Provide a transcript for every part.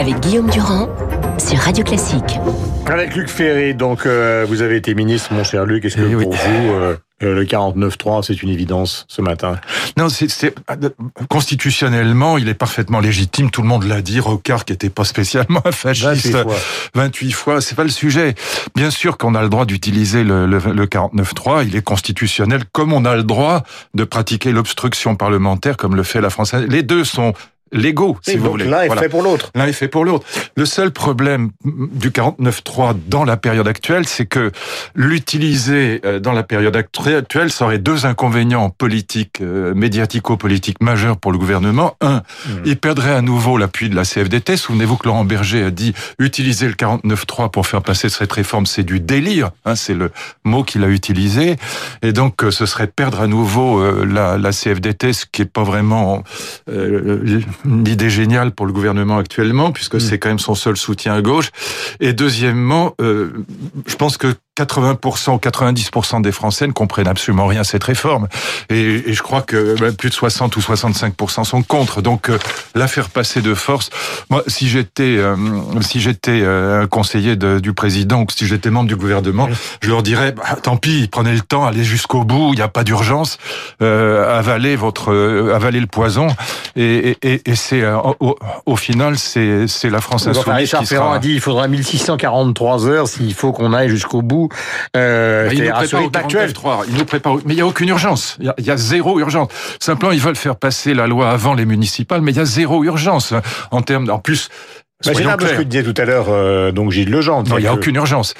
avec Guillaume Durand sur Radio Classique. Avec Luc Ferry, donc vous avez été ministre, mon cher Luc. Est-ce que pour vous, le 49.3, c'est une évidence ce matin? Non, c'est constitutionnellement, il est parfaitement légitime. Tout le monde l'a dit. Rocard, qui n'était pas spécialement un fasciste, 28 fois, c'est pas le sujet. Bien sûr qu'on a le droit d'utiliser le 49.3. Il est constitutionnel, comme on a le droit de pratiquer l'obstruction parlementaire, comme le fait la France. Les deux sont légaux, si vous voulez. L'un est fait pour l'autre. L'un est fait pour l'autre. Le seul problème du 49.3 dans la période actuelle, c'est que l'utiliser dans la période actuelle, ça aurait deux inconvénients politiques, médiatico-politiques majeurs pour le gouvernement. Un, il perdrait à nouveau l'appui de la CFDT. Souvenez-vous que Laurent Berger a dit « Utiliser le 49.3 pour faire passer cette réforme, c'est du délire. » C'est le mot qu'il a utilisé. Et donc, ce serait perdre à nouveau la CFDT, ce qui n'est pas vraiment... une idée géniale pour le gouvernement actuellement, puisque c'est quand même son seul soutien à gauche. Et deuxièmement, je pense que 80% ou 90% des Français ne comprennent absolument rien à cette réforme. Et je crois que plus de 60 ou 65% sont contre. Donc, la faire passer de force... Moi, si j'étais un conseiller du président, ou si j'étais membre du gouvernement, je leur dirais, tant pis, prenez le temps, allez jusqu'au bout, il n'y a pas d'urgence, avalez le poison. Et c'est au final, c'est la France insoumise. Richard Ferrand a dit, il faudra 1643 heures s'il faut qu'on aille jusqu'au bout. Il nous prépare au 49.3, mais il n'y a aucune urgence. Il y a zéro urgence. Simplement, ils veulent faire passer la loi avant les municipales, mais il y a zéro urgence en termes. En plus. C'est là ce que disait tout à l'heure donc Gilles Lejean. Non, il n'y a aucune urgence.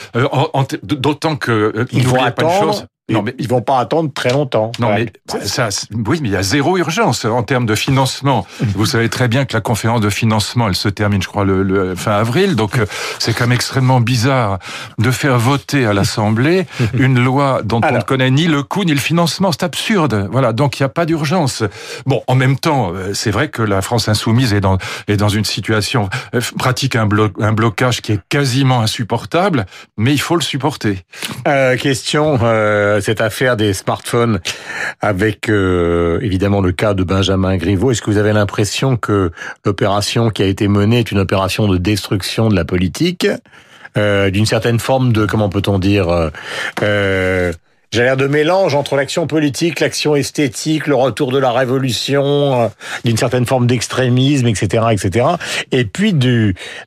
D'autant que ils vont attendre. Pas une chose. Non, mais ils vont pas attendre très longtemps. Non, ouais. Mais ça, oui, mais il y a zéro urgence en termes de financement. Vous savez très bien que la conférence de financement, elle se termine, je crois, le fin avril. Donc, c'est quand même extrêmement bizarre de faire voter à l'Assemblée une loi dont on ne connaît ni le coût ni le financement. C'est absurde. Voilà. Donc, il n'y a pas d'urgence. Bon, en même temps, c'est vrai que la France insoumise est dans une situation, pratique un blocage qui est quasiment insupportable, mais il faut le supporter. Cette affaire des smartphones avec évidemment le cas de Benjamin Griveaux. Est-ce que vous avez l'impression que l'opération qui a été menée est une opération de destruction de la politique, d'une certaine forme de, comment peut-on dire, j'ai l'air de mélange entre l'action politique, l'action esthétique, le retour de la révolution, d'une certaine forme d'extrémisme, etc., etc., et puis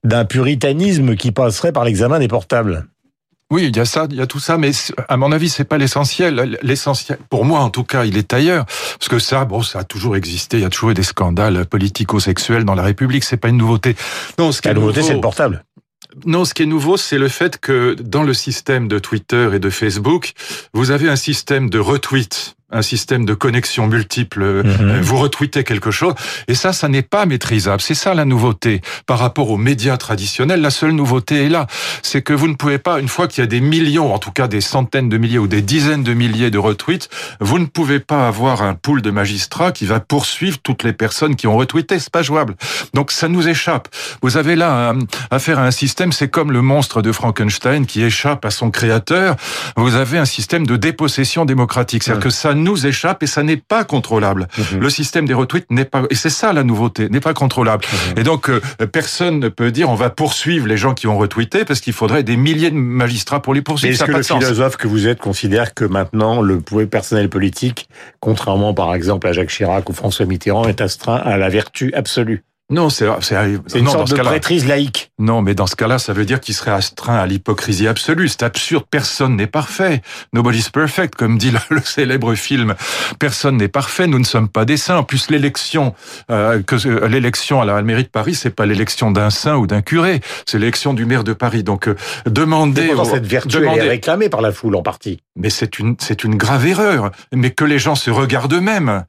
d'un puritanisme qui passerait par l'examen des portables? Oui, il y a ça, il y a tout ça, mais à mon avis, c'est pas l'essentiel. L'essentiel, pour moi en tout cas, il est ailleurs, parce que ça, ça a toujours existé. Il y a toujours eu des scandales politico-sexuels dans la République. C'est pas une nouveauté. Non, la nouveauté, c'est le portable. Non, ce qui est nouveau, c'est le fait que dans le système de Twitter et de Facebook, vous avez un système de retweets, un système de connexions multiples. Vous retweetez quelque chose, et ça n'est pas maîtrisable. C'est ça la nouveauté. Par rapport aux médias traditionnels, la seule nouveauté est là. C'est que vous ne pouvez pas, une fois qu'il y a des millions, en tout cas des centaines de milliers ou des dizaines de milliers de retweets, vous ne pouvez pas avoir un pool de magistrats qui va poursuivre toutes les personnes qui ont retweeté. C'est pas jouable. Donc ça nous échappe. Vous avez là affaire à un système, c'est comme le monstre de Frankenstein qui échappe à son créateur. Vous avez un système de dépossession démocratique. C'est-à-dire que ça nous échappe et ça n'est pas contrôlable. Le système des retweets n'est pas, et c'est ça la nouveauté, n'est pas contrôlable. Et donc personne ne peut dire on va poursuivre les gens qui ont retweeté, parce qu'il faudrait des milliers de magistrats pour les poursuivre. Mais est-ce que le philosophe que vous êtes considère que maintenant le personnel politique, contrairement par exemple à Jacques Chirac ou François Mitterrand, est astreint à la vertu absolue? Non, c'est une sorte de prêtrise laïque. Non, mais dans ce cas-là, ça veut dire qu'il serait astreint à l'hypocrisie absolue. C'est absurde. Personne n'est parfait. Nobody's perfect, comme dit le célèbre film. Personne n'est parfait. Nous ne sommes pas des saints. En plus, l'élection à la mairie de Paris, c'est pas l'élection d'un saint ou d'un curé. C'est l'élection du maire de Paris. Donc, cette vertu est réclamée par la foule en partie. Mais c'est une grave erreur. Mais que les gens se regardent eux-mêmes.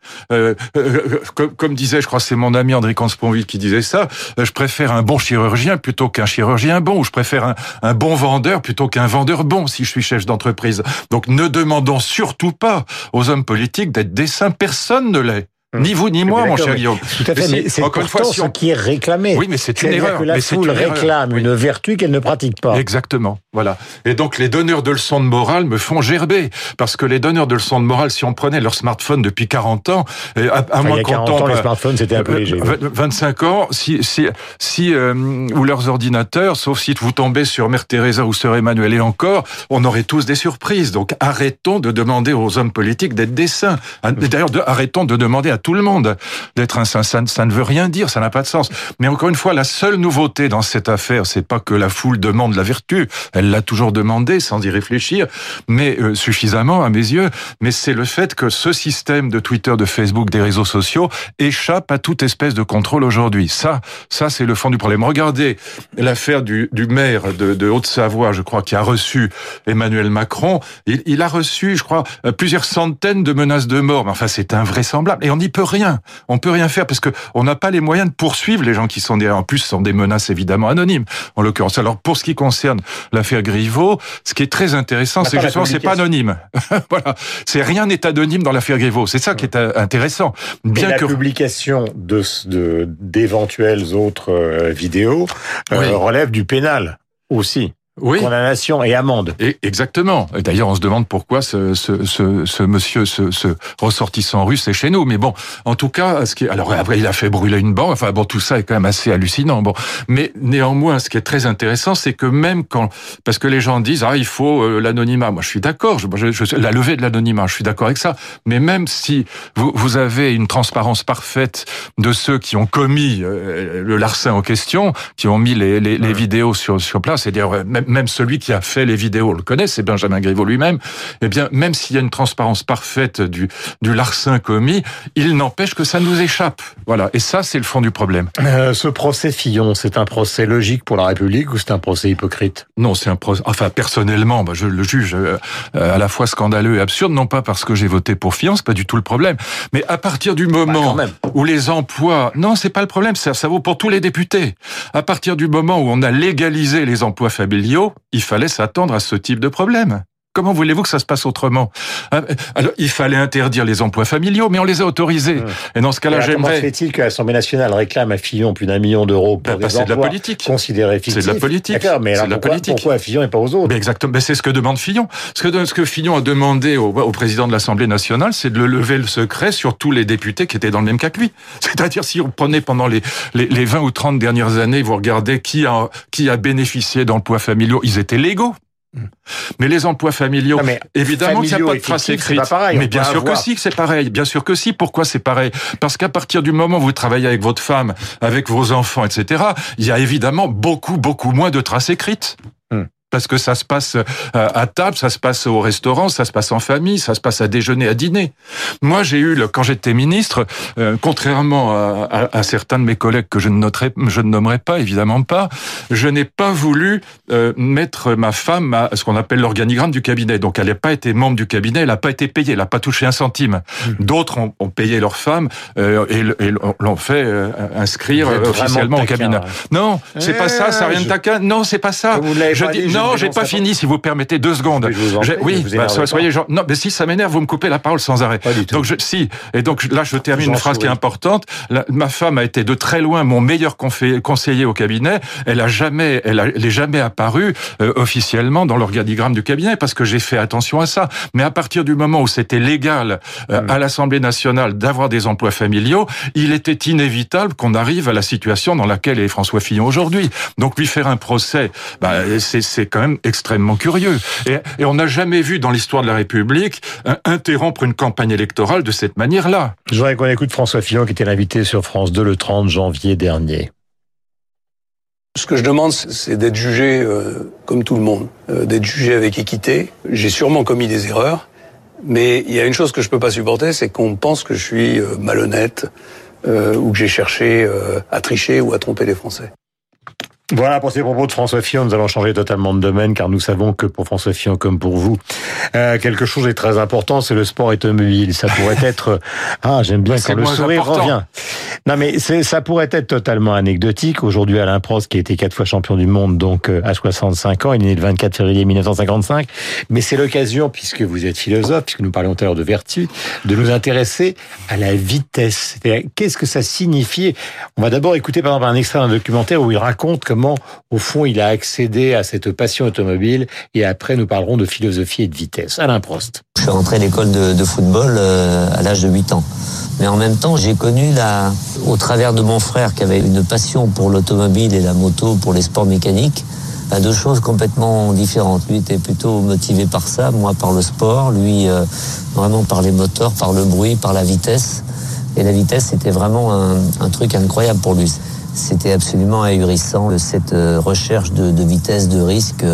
Comme disait, je crois, c'est mon ami André Comte-Sponville qui disait ça, je préfère un bon chirurgien plutôt qu'un chirurgien bon, ou je préfère un bon vendeur plutôt qu'un vendeur bon si je suis chef d'entreprise. Donc ne demandons surtout pas aux hommes politiques d'être des saints, personne ne l'est. Ni vous, ni moi, mon cher Guillaume. Tout à fait, mais c'est pourtant ce qui est réclamé. Oui, mais c'est une erreur. La foule réclame une vertu qu'elle ne pratique pas. Exactement, voilà. Et donc, les donneurs de leçons de morale me font gerber. Parce que les donneurs de leçons de morale, si on prenait leur smartphone depuis 40 ans, à moins qu'on tombe... Il y a 40 ans, les smartphones, c'était un peu léger. 25 ans, ou leurs ordinateurs, sauf si vous tombez sur Mère Thérésa ou Sœur Emmanuel, et encore, on aurait tous des surprises. Donc, arrêtons de demander aux hommes politiques d'être des saints. D'ailleurs, arrêtons de demander à tout le monde d'être un saint, ça ne veut rien dire, ça n'a pas de sens. Mais encore une fois, la seule nouveauté dans cette affaire, c'est pas que la foule demande la vertu, elle l'a toujours demandée sans y réfléchir, mais suffisamment à mes yeux, mais c'est le fait que ce système de Twitter, de Facebook, des réseaux sociaux échappe à toute espèce de contrôle aujourd'hui. Ça c'est le fond du problème. Regardez l'affaire du maire de Haute-Savoie, je crois, qui a reçu Emmanuel Macron, il a reçu, je crois, plusieurs centaines de menaces de mort, mais enfin c'est invraisemblable, et on y peut rien. On peut rien faire parce que on n'a pas les moyens de poursuivre les gens qui sont derrière. En plus, ce sont des menaces évidemment anonymes, en l'occurrence. Alors, pour ce qui concerne l'affaire Griveaux, ce qui est très intéressant, c'est que justement, c'est pas anonyme. Voilà. C'est rien n'est anonyme dans l'affaire Griveaux. C'est ça qui est intéressant. Bien que la publication d'éventuelles autres vidéos relève du pénal aussi. Oui. Condamnation et amende. Et exactement. Et d'ailleurs, on se demande pourquoi ce ressortissant russe est chez nous. Mais bon, en tout cas, alors après, il a fait brûler une banque. Enfin bon, tout ça est quand même assez hallucinant. Bon, mais néanmoins, ce qui est très intéressant, c'est que même quand, parce que les gens disent il faut l'anonymat. Moi, je suis d'accord. La levée de l'anonymat, je suis d'accord avec ça. Mais même si vous avez une transparence parfaite de ceux qui ont commis le larcin en question, qui ont mis les vidéos sur place, c'est-à-dire même celui qui a fait les vidéos, on le connaît, c'est Benjamin Griveaux lui-même, eh bien, même s'il y a une transparence parfaite du larcin commis, il n'empêche que ça nous échappe. Voilà. Et ça, c'est le fond du problème. Ce procès Fillon, c'est un procès logique pour la République ou c'est un procès hypocrite? Non, c'est un procès... Enfin, personnellement, je le juge à la fois scandaleux et absurde, non pas parce que j'ai voté pour Fillon, c'est pas du tout le problème, mais à partir du moment où les emplois... Non, c'est pas le problème, ça vaut pour tous les députés. À partir du moment où on a légalisé les emplois familiaux, il fallait s'attendre à ce type de problème. Comment voulez-vous que ça se passe autrement? Alors, il fallait interdire les emplois familiaux, mais on les a autorisés. Et dans ce cas-là, j'aimerais... Comment fait-il que l'Assemblée nationale réclame à Fillon plus d'1 million d'euros pour des emplois de la politique. Considérés fictifs? C'est de la politique. D'accord, mais alors pourquoi à Fillon et pas aux autres? Mais exactement. Mais c'est ce que demande Fillon. Ce que Fillon a demandé au président de l'Assemblée nationale, c'est de lever le secret sur tous les députés qui étaient dans le même cas que lui. C'est-à-dire, si on prenait pendant les 20 ou 30 dernières années, vous regardez qui a bénéficié d'emplois familiaux, ils étaient légaux. Mais les emplois familiaux, non, évidemment qu'il n'y a pas de trace écrite. Mais bien sûr que si, c'est pareil. Bien sûr que si. Pourquoi c'est pareil? Parce qu'à partir du moment où vous travaillez avec votre femme, avec vos enfants, etc., il y a évidemment beaucoup, beaucoup moins de traces écrites. Parce que ça se passe à table, ça se passe au restaurant, ça se passe en famille, ça se passe à déjeuner, à dîner. Moi, quand j'étais ministre, contrairement à certains de mes collègues que je ne nommerai pas, évidemment pas, je n'ai pas voulu mettre ma femme à ce qu'on appelle l'organigramme du cabinet. Donc, elle n'a pas été membre du cabinet, elle n'a pas été payée, elle n'a pas touché un centime. D'autres ont payé leur femme et l'ont fait inscrire officiellement au cabinet. Non, c'est pas ça, ça n'a rien de taquin. Non, c'est pas ça. Non, j'ai pas fini, si vous permettez 2 secondes. Soyez gentil. Non, mais si ça m'énerve, vous me coupez la parole sans arrêt. Donc je termine une phrase qui est importante. Ma femme a été de très loin mon meilleur conseiller au cabinet. Elle n'est jamais apparue officiellement dans l'organigramme du cabinet parce que j'ai fait attention à ça. Mais à partir du moment où c'était légal à l'Assemblée nationale d'avoir des emplois familiaux, il était inévitable qu'on arrive à la situation dans laquelle est François Fillon aujourd'hui. Donc lui faire un procès, c'est quand même extrêmement curieux. Et on n'a jamais vu dans l'histoire de la République interrompre une campagne électorale de cette manière-là. Je voudrais qu'on écoute François Fillon qui était l'invité sur France 2 le 30 janvier dernier. Ce que je demande, c'est d'être jugé comme tout le monde, d'être jugé avec équité. J'ai sûrement commis des erreurs, mais il y a une chose que je ne peux pas supporter, c'est qu'on pense que je suis malhonnête ou que j'ai cherché à tricher ou à tromper les Français. Voilà, pour ces propos de François Fillon, nous allons changer totalement de domaine, car nous savons que pour François Fillon, comme pour vous, quelque chose est très important, c'est le sport automobile. Ça pourrait être... Ah, j'aime bien quand le sourire revient. Non, mais ça pourrait être totalement anecdotique. Aujourd'hui, Alain Prost, qui a été 4 fois champion du monde, donc à 65 ans, il est né le 24 février 1955. Mais c'est l'occasion, puisque vous êtes philosophe, puisque nous parlons tout à l'heure de vertu, de nous intéresser à la vitesse. Qu'est-ce que ça signifie? On va d'abord écouter, par exemple, un extrait d'un documentaire où il raconte comment, au fond, il a accédé à cette passion automobile, et après nous parlerons de philosophie et de vitesse. Alain Prost. Je suis rentré à l'école de football à l'âge de 8 ans. Mais en même temps, j'ai connu, au travers de mon frère qui avait une passion pour l'automobile et la moto, pour les sports mécaniques, deux choses complètement différentes. Lui était plutôt motivé par ça, moi par le sport, lui vraiment par les moteurs, par le bruit, par la vitesse. Et la vitesse, c'était vraiment un truc incroyable pour lui. C'était absolument ahurissant, cette recherche de vitesse, de risque,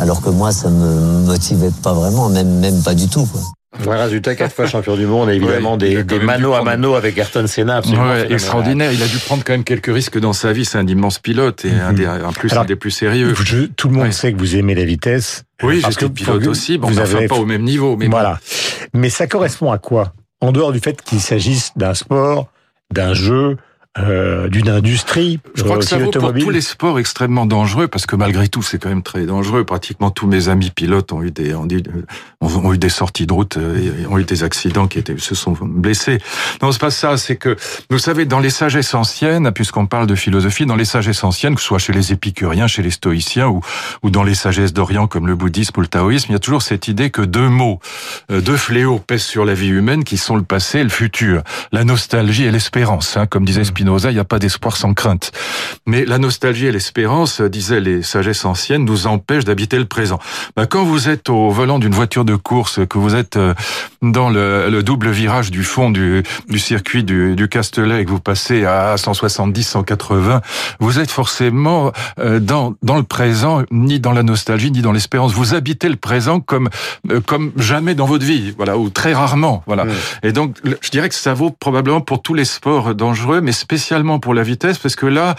alors que moi, ça me motivait pas vraiment, même pas du tout, quoi. Ouais, résultat, 4 fois champion du monde, et évidemment ouais, des mano à mano avec Ayrton Senna. Absolument ouais, extraordinaire. Il a dû prendre quand même quelques risques dans sa vie. C'est un immense pilote et un des plus sérieux. Tout le monde sait que vous aimez la vitesse. Oui, j'étais pilote aussi. Bon, vous n'avez pas au même niveau, mais voilà. Bon. Mais ça correspond à quoi? En dehors du fait qu'il s'agisse d'un sport, d'un jeu. D'une industrie. Je crois que ça vaut pour tous les sports extrêmement dangereux, parce que malgré tout, c'est quand même très dangereux. Pratiquement tous mes amis pilotes ont eu des sorties de route, ont eu des accidents, se sont blessés. Non, c'est pas ça, c'est que, vous savez, dans les sagesses anciennes, puisqu'on parle de philosophie, dans les sagesses anciennes, que ce soit chez les épicuriens, chez les stoïciens, ou dans les sagesses d'Orient, comme le bouddhisme ou le taoïsme, il y a toujours cette idée que 2 fléaux pèsent sur la vie humaine, qui sont le passé et le futur. La nostalgie et l'espérance, comme disait Spinoza. Il n'y a pas d'espoir sans crainte. Mais la nostalgie et l'espérance, disaient les sagesses anciennes, nous empêchent d'habiter le présent. Ben, quand vous êtes au volant d'une voiture de course, que vous êtes dans le double virage du fond du circuit du Castellet et que vous passez à 170, 180, vous êtes forcément dans le présent, ni dans la nostalgie, ni dans l'espérance. Vous habitez le présent comme jamais dans votre vie, voilà, ou très rarement. Voilà. Oui. Et donc, je dirais que ça vaut probablement pour tous les sports dangereux, mais spécialement pour la vitesse, parce que là,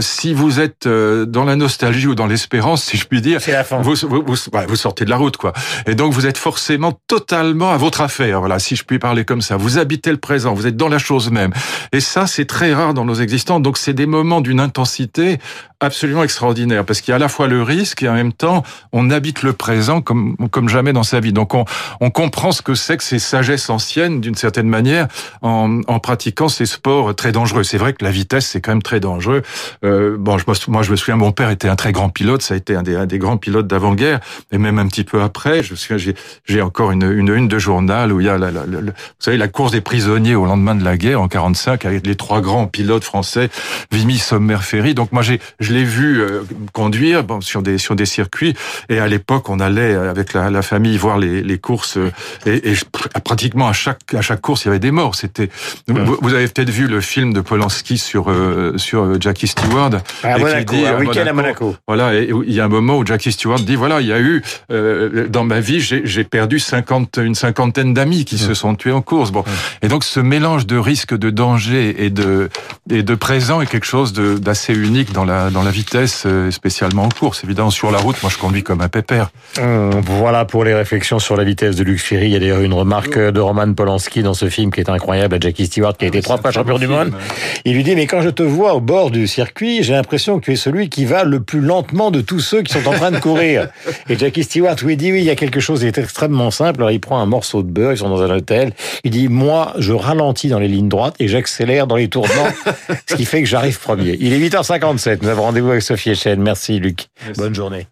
si vous êtes dans la nostalgie ou dans l'espérance, si je puis dire, vous sortez de la route, quoi. Et donc vous êtes forcément totalement à votre affaire, voilà, si je puis parler comme ça. Vous habitez le présent, vous êtes dans la chose même. Et ça, c'est très rare dans nos existences. Donc c'est des moments d'une intensité absolument extraordinaire, parce qu'il y a à la fois le risque et en même temps, on habite le présent comme jamais dans sa vie. Donc on comprend ce que c'est que ces sagesses anciennes, d'une certaine manière, en pratiquant ces sports très dangereux. C'est vrai que la vitesse, c'est quand même très dangereux. Moi, je me souviens, mon père était un très grand pilote. Ça a été un des grands pilotes d'avant-guerre, et même un petit peu après. Je me souviens, j'ai encore une de journal où il y a vous savez, la course des prisonniers au lendemain de la guerre en 1945 avec les 3 grands pilotes français, Vimy, Sommer, Ferry. Donc moi, je l'ai vu conduire sur des circuits. Et à l'époque, on allait avec la famille voir les courses. Et pratiquement à chaque course, il y avait des morts. C'était. Vous avez peut-être vu le film de Polanski sur Jackie Stewart, à Monaco. Voilà, et il y a un moment où Jackie Stewart dit voilà, il y a eu dans ma vie j'ai perdu une cinquantaine d'amis qui se sont tués en course. Bon, et donc ce mélange de risque, de danger et de présent est quelque chose d'assez unique dans la vitesse, spécialement en course. Évidemment, sur la route, moi je conduis comme un pépère. Voilà pour les réflexions sur la vitesse de Luc Ferry. Il y a d'ailleurs une remarque de Roman Polanski dans ce film qui est incroyable, à Jackie Stewart qui a été 3 fois champion du monde. Il lui dit, mais quand je te vois au bord du circuit, j'ai l'impression que tu es celui qui va le plus lentement de tous ceux qui sont en train de courir. Et Jackie Stewart lui dit, oui, il y a quelque chose qui est extrêmement simple. Alors, il prend un morceau de beurre, ils sont dans un hôtel. Il dit, moi, je ralentis dans les lignes droites et j'accélère dans les tournants, ce qui fait que j'arrive premier. Il est 8h57. Nous avons rendez-vous avec Sophie Echène. Merci, Luc. Merci. Bonne journée.